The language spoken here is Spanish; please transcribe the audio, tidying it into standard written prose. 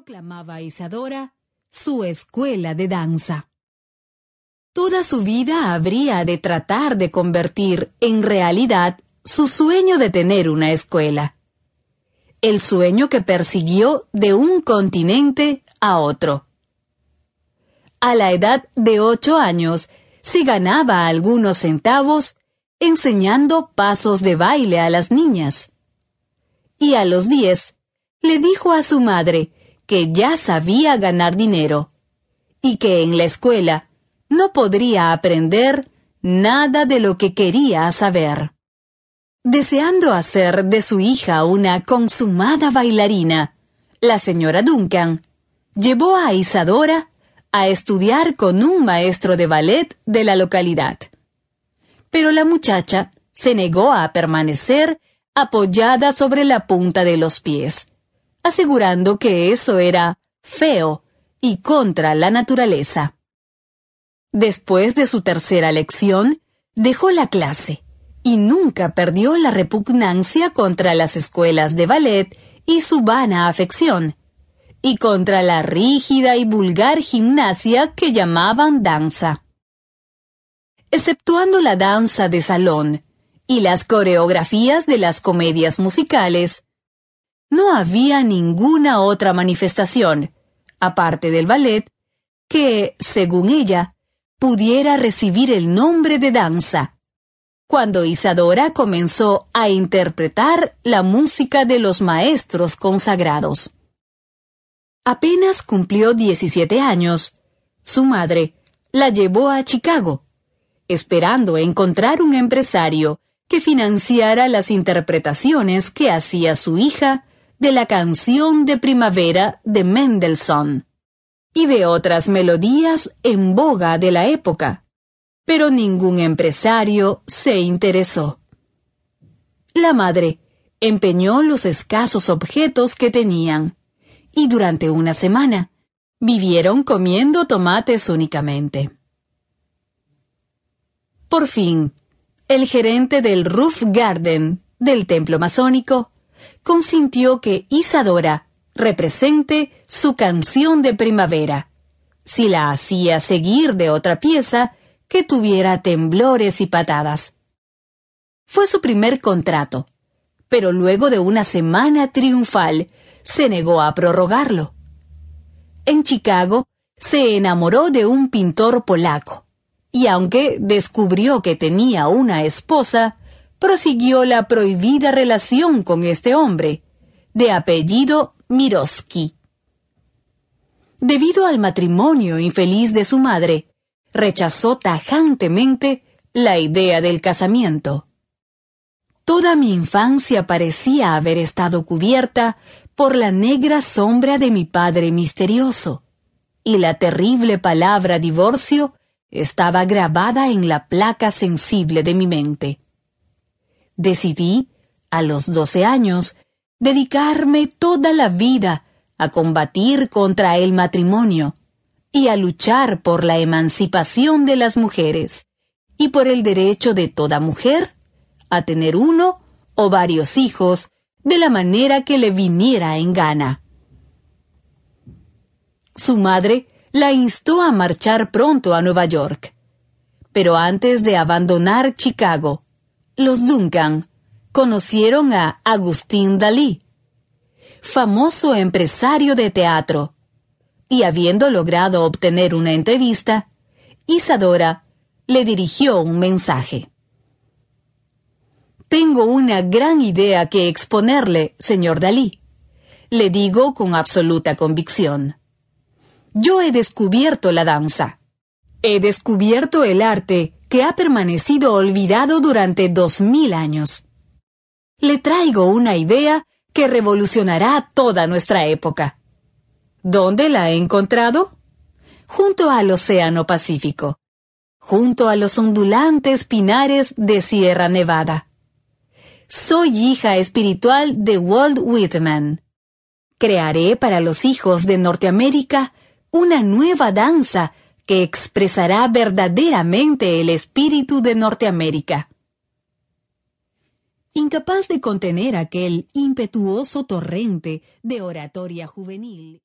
proclamaba Isadora su escuela de danza. Toda su vida habría de tratar de convertir en realidad su sueño de tener una escuela. El sueño que persiguió de un continente a otro. A la edad de 8 años, se ganaba algunos centavos enseñando pasos de baile a las niñas. Y a los 10, le dijo a su madre que ya sabía ganar dinero y que en la escuela no podría aprender nada de lo que quería saber. Deseando hacer de su hija una consumada bailarina, la señora Duncan llevó a Isadora a estudiar con un maestro de ballet de la localidad. Pero la muchacha se negó a permanecer apoyada sobre la punta de los pies, asegurando que eso era feo y contra la naturaleza. Después de su 3ª lección, dejó la clase y nunca perdió la repugnancia contra las escuelas de ballet y su vana afección, y contra la rígida y vulgar gimnasia que llamaban danza. Exceptuando la danza de salón y las coreografías de las comedias musicales, no había ninguna otra manifestación, aparte del ballet, que, según ella, pudiera recibir el nombre de danza, cuando Isadora comenzó a interpretar la música de los maestros consagrados. Apenas cumplió 17 años, su madre la llevó a Chicago, esperando encontrar un empresario que financiara las interpretaciones que hacía su hija de la Canción de Primavera de Mendelssohn y de otras melodías en boga de la época, pero ningún empresario se interesó. La madre empeñó los escasos objetos que tenían y durante una semana vivieron comiendo tomates únicamente. Por fin, el gerente del Roof Garden del templo masónico consintió que Isadora represente su Canción de Primavera, si la hacía seguir de otra pieza que tuviera temblores y patadas. Fue su primer contrato, pero luego de una semana triunfal se negó a prorrogarlo. En Chicago se enamoró de un pintor polaco, y aunque descubrió que tenía una esposa, prosiguió la prohibida relación con este hombre, de apellido Miroski. Debido al matrimonio infeliz de su madre, rechazó tajantemente la idea del casamiento. Toda mi infancia parecía haber estado cubierta por la negra sombra de mi padre misterioso, y la terrible palabra divorcio estaba grabada en la placa sensible de mi mente. Decidí, a los 12 años, dedicarme toda la vida a combatir contra el matrimonio y a luchar por la emancipación de las mujeres y por el derecho de toda mujer a tener uno o varios hijos de la manera que le viniera en gana. Su madre la instó a marchar pronto a Nueva York. Pero antes de abandonar Chicago, los Duncan conocieron a Agustín Dalí, famoso empresario de teatro, y habiendo logrado obtener una entrevista, Isadora le dirigió un mensaje. «Tengo una gran idea que exponerle, señor Dalí», le digo con absoluta convicción. «Yo he descubierto la danza. He descubierto el arte que ha permanecido olvidado durante 2000 años. Le traigo una idea que revolucionará toda nuestra época. ¿Dónde la he encontrado? Junto al Océano Pacífico, junto a los ondulantes pinares de Sierra Nevada. Soy hija espiritual de Walt Whitman. Crearé para los hijos de Norteamérica una nueva danza que expresará verdaderamente el espíritu de Norteamérica». Incapaz de contener aquel impetuoso torrente de oratoria juvenil,